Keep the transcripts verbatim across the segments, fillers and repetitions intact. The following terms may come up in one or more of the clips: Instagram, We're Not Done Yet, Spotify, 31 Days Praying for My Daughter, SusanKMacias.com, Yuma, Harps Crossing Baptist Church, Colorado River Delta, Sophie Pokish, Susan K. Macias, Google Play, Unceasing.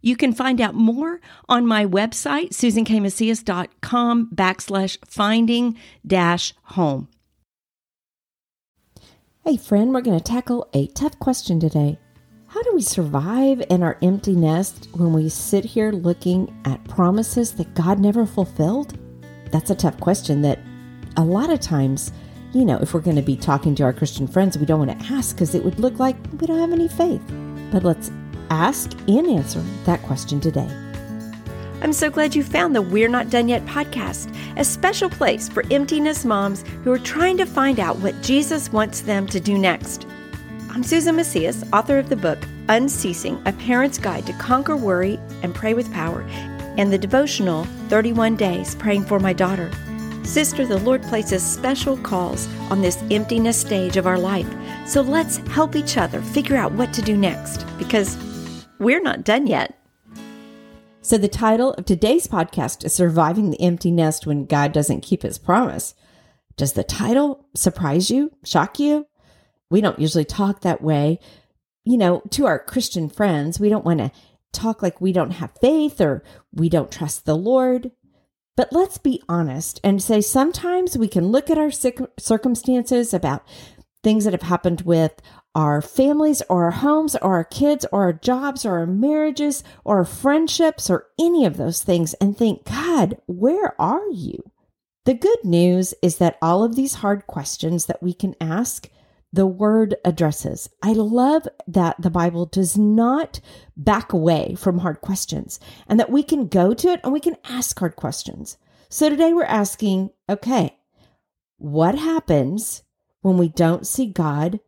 You can find out more on my website, Susan K Macias dot com backslash finding dash home. Hey friend, we're going to tackle a tough question today. How do we survive in our empty nest when we sit here looking at promises that God never fulfilled? That's a tough question that a lot of times, you know, if we're going to be talking to our Christian friends, we don't want to ask because it would look like we don't have any faith. But let's ask and answer that question today. I'm so glad you found the We're Not Done Yet podcast, a special place for emptiness moms who are trying to find out what Jesus wants them to do next. I'm Susan Macias, author of the book, Unceasing, A Parent's Guide to Conquer Worry and Pray with Power, and the devotional, thirty-one Days Praying for My Daughter. Sister, the Lord places special calls on this emptiness stage of our life, so let's help each other figure out what to do next, because we're not done yet. So the title of today's podcast is Surviving the Empty Nest When God Doesn't Keep His Promise. Does the title surprise you, shock you? We don't usually talk that way, you know, to our Christian friends. We don't want to talk like we don't have faith or we don't trust the Lord. But let's be honest and say sometimes we can look at our circumstances about things that have happened with our families or our homes or our kids or our jobs or our marriages or our friendships or any of those things and think, God, where are you? The good news is that all of these hard questions that we can ask, the Word addresses. I love that the Bible does not back away from hard questions and that we can go to it and we can ask hard questions. So today we're asking, okay, what happens when we don't see God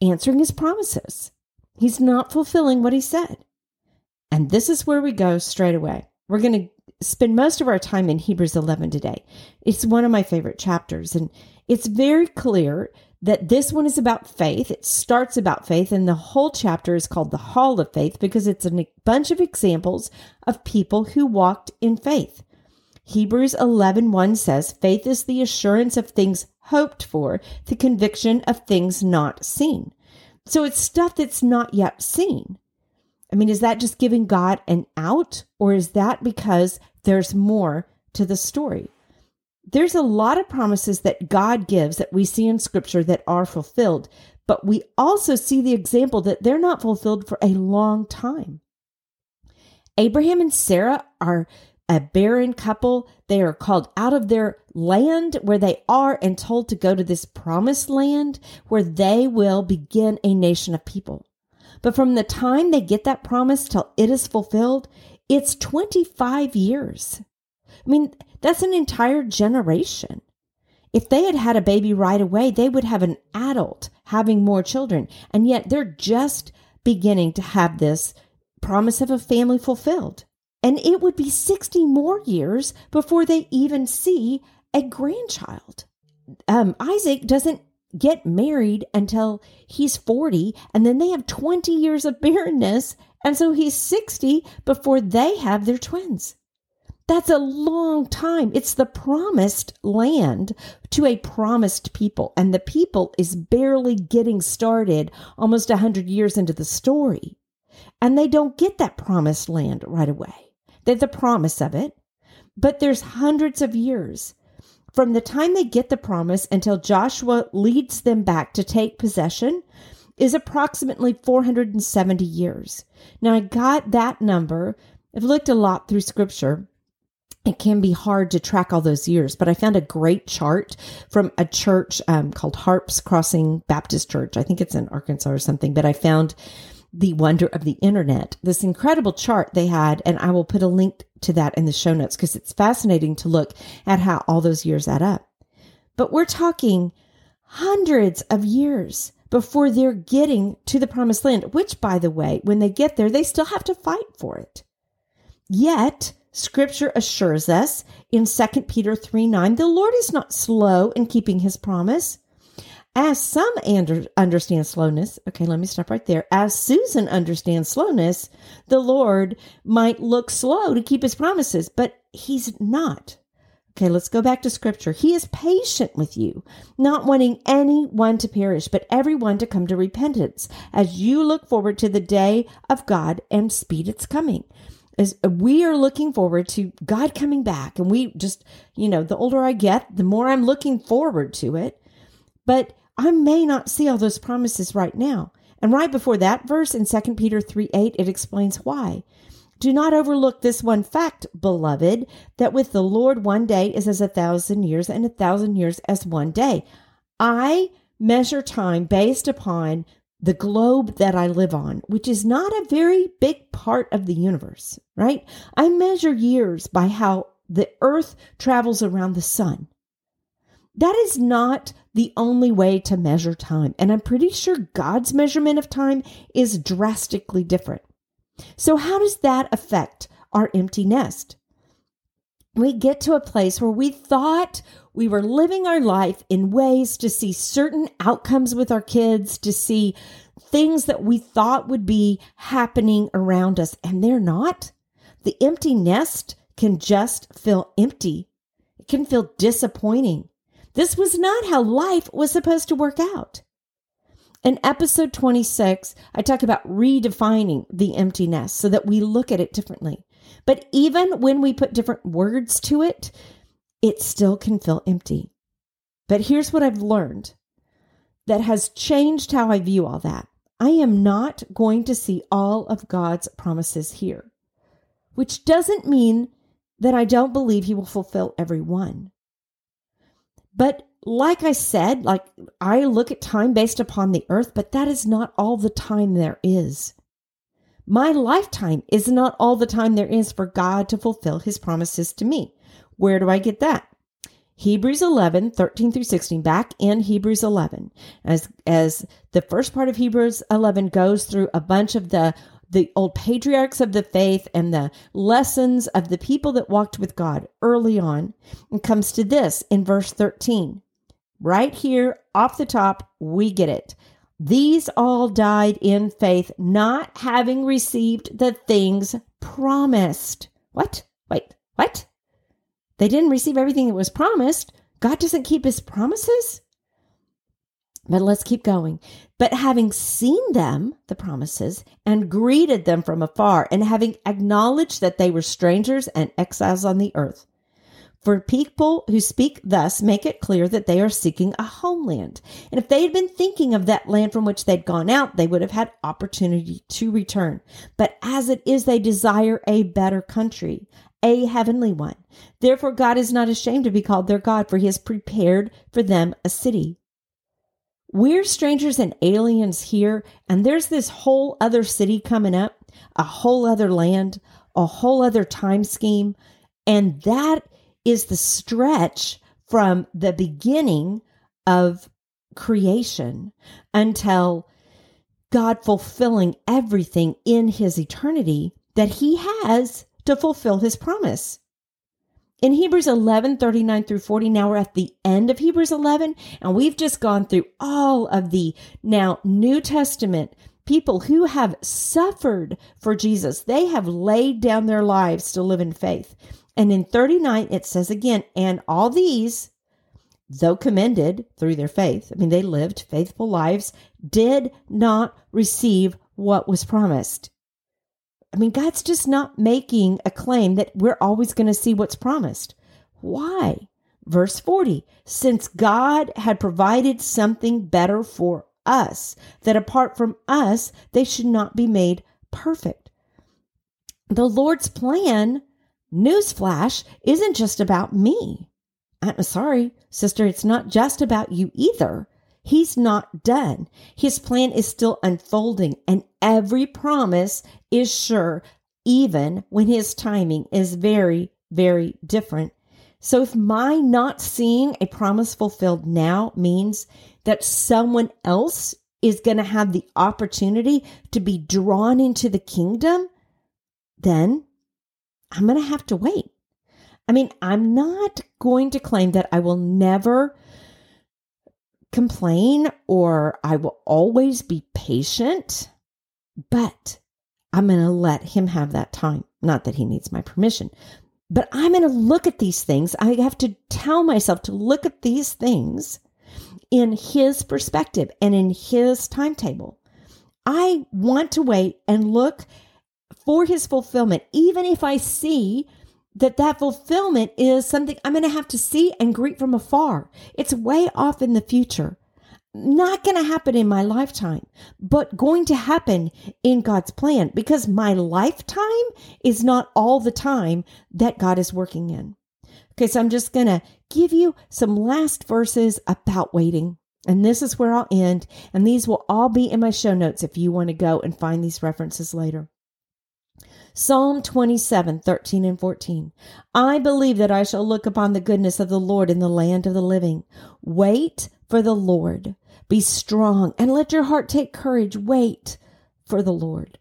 answering His promises? He's not fulfilling what He said. And this is where we go straight away. We're going to spend most of our time in Hebrews eleven today. It's one of my favorite chapters, and it's very clear that this one is about faith. It starts about faith, and the whole chapter is called the Hall of Faith because it's a bunch of examples of people who walked in faith. Hebrews eleven one says, faith is the assurance of things hoped for, the conviction of things not seen. So it's stuff that's not yet seen. I mean, is that just giving God an out, or is that because there's more to the story? There's a lot of promises that God gives that we see in Scripture that are fulfilled, but we also see the example that they're not fulfilled for a long time. Abraham and Sarah are a barren couple. They are called out of their land where they are and told to go to this promised land where they will begin a nation of people. But from the time they get that promise till it is fulfilled, it's twenty-five years. I mean, that's an entire generation. If they had had a baby right away, they would have an adult having more children. And yet they're just beginning to have this promise of a family fulfilled. And it would be sixty more years before they even see a grandchild. Um, Isaac doesn't get married until he's forty, and then they have twenty years of barrenness. And so he's sixty before they have their twins. That's a long time. It's the promised land to a promised people. And the people is barely getting started almost one hundred years into the story. And they don't get that promised land right away. They're the promise of it. But there's hundreds of years from the time they get the promise until Joshua leads them back to take possession is approximately four hundred seventy years. Now, I got that number. I've looked a lot through Scripture. It can be hard to track all those years, but I found a great chart from a church um, called Harps Crossing Baptist Church. I think it's in Arkansas or something, but I found the wonder of the internet, this incredible chart they had, and I will put a link to that in the show notes because it's fascinating to look at how all those years add up. But we're talking hundreds of years before they're getting to the promised land, which, by the way, when they get there, they still have to fight for it. Yet, Scripture assures us in Second Peter three nine, the Lord is not slow in keeping his promise, as some under, understand slowness. Okay, let me stop right there. As Susan understands slowness, the Lord might look slow to keep his promises, but he's not. Okay, let's go back to Scripture. He is patient with you, not wanting anyone to perish, but everyone to come to repentance, as you look forward to the day of God and speed its coming. As we are looking forward to God coming back, and we just, you know, the older I get, the more I'm looking forward to it. But I may not see all those promises right now. And right before that verse in Second Peter three eight, it explains why. Do not overlook this one fact, beloved, that with the Lord one day is as a thousand years and a thousand years as one day. I measure time based upon the globe that I live on, which is not a very big part of the universe, right? I measure years by how the earth travels around the sun. That is not the only way to measure time. And I'm pretty sure God's measurement of time is drastically different. So how does that affect our empty nest? We get to a place where we thought we were living our life in ways to see certain outcomes with our kids, to see things that we thought would be happening around us, and they're not. The empty nest can just feel empty. It can feel disappointing. This was not how life was supposed to work out. In episode twenty-six, I talk about redefining the empty nest so that we look at it differently. But even when we put different words to it, it still can feel empty. But here's what I've learned that has changed how I view all that. I am not going to see all of God's promises here, which doesn't mean that I don't believe he will fulfill every one. But like I said, like I look at time based upon the earth, but that is not all the time there is. My lifetime is not all the time there is for God to fulfill his promises to me. Where do I get that? Hebrews eleven, thirteen through sixteen, back in Hebrews eleven. As as the first part of Hebrews eleven goes through a bunch of the the old patriarchs of the faith and the lessons of the people that walked with God early on, and comes to this in verse thirteen. Right here, off the top, we get it. These all died in faith, not having received the things promised. What? Wait, what? They didn't receive everything that was promised. God doesn't keep his promises? But let's keep going. But having seen them, the promises, and greeted them from afar, and having acknowledged that they were strangers and exiles on the earth. For people who speak thus make it clear that they are seeking a homeland. And if they had been thinking of that land from which they'd gone out, they would have had opportunity to return. But as it is, they desire a better country, a heavenly one. Therefore, God is not ashamed to be called their God, for he has prepared for them a city. We're strangers and aliens here, and there's this whole other city coming up, a whole other land, a whole other time scheme, and that is the stretch from the beginning of creation until God fulfilling everything in his eternity that he has to fulfill his promise. In Hebrews eleven, thirty-nine through forty, now we're at the end of Hebrews eleven, and we've just gone through all of the now New Testament people who have suffered for Jesus. They have laid down their lives to live in faith. And in thirty-nine, it says again, and all these, though commended through their faith, I mean, they lived faithful lives, did not receive what was promised. I mean, God's just not making a claim that we're always going to see what's promised. Why? Verse forty, since God had provided something better for us, that apart from us, they should not be made perfect. The Lord's plan, newsflash, isn't just about me. I'm sorry, sister, it's not just about you either. He's not done. His plan is still unfolding, and every promise is sure, even when his timing is very, very different. So if my not seeing a promise fulfilled now means that someone else is going to have the opportunity to be drawn into the kingdom, then I'm going to have to wait. I mean, I'm not going to claim that I will never complain or I will always be patient, but I'm going to let him have that time. Not that he needs my permission, but I'm going to look at these things. I have to tell myself to look at these things in his perspective and in his timetable. I want to wait and look for his fulfillment, even if I see that that fulfillment is something I'm going to have to see and greet from afar. It's way off in the future. Not going to happen in my lifetime, but going to happen in God's plan, because my lifetime is not all the time that God is working in. Okay, so I'm just going to give you some last verses about waiting. And this is where I'll end. And these will all be in my show notes if you want to go and find these references later. Psalm twenty-seven, thirteen and fourteen. I believe that I shall look upon the goodness of the Lord in the land of the living. Wait for the Lord. Be strong and let your heart take courage. Wait for the Lord.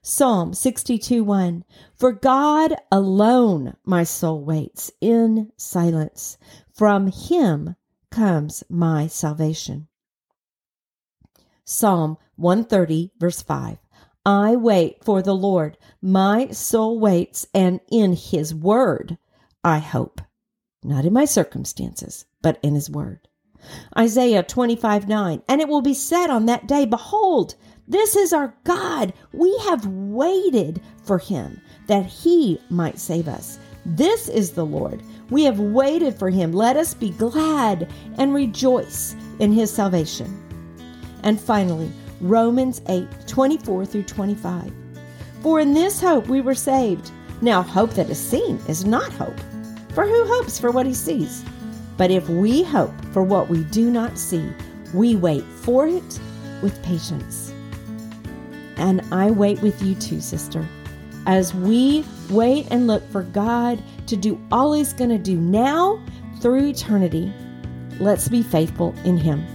Psalm sixty-two, one. For God alone my soul waits in silence. From him comes my salvation. Psalm one thirty, verse five. I wait for the Lord, my soul waits, and in his word I hope. Not in my circumstances, but in his word. Isaiah twenty-five, nine, and it will be said on that day, behold, this is our God. We have waited for him that he might save us. This is the Lord. We have waited for him. Let us be glad and rejoice in his salvation. And finally, Romans eight, twenty-four through twenty-five. For in this hope we were saved. Now hope that is seen is not hope. For who hopes for what he sees? But if we hope for what we do not see, we wait for it with patience. And I wait with you too, sister. As we wait and look for God to do all he's going to do now through eternity, let's be faithful in him.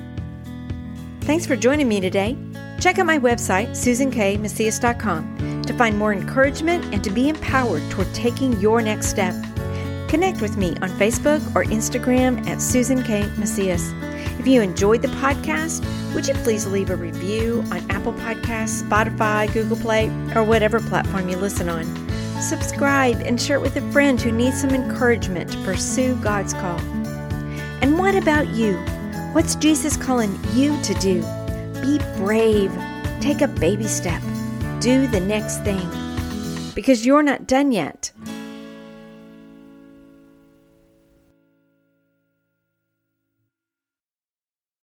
Thanks for joining me today. Check out my website, Susan K Macias dot com, to find more encouragement and to be empowered toward taking your next step. Connect with me on Facebook or Instagram at Susan K. Macias. If you enjoyed the podcast, would you please leave a review on Apple Podcasts, Spotify, Google Play, or whatever platform you listen on? Subscribe and share it with a friend who needs some encouragement to pursue God's call. And what about you? What's Jesus calling you to do? Be brave. Take a baby step. Do the next thing. Because you're not done yet.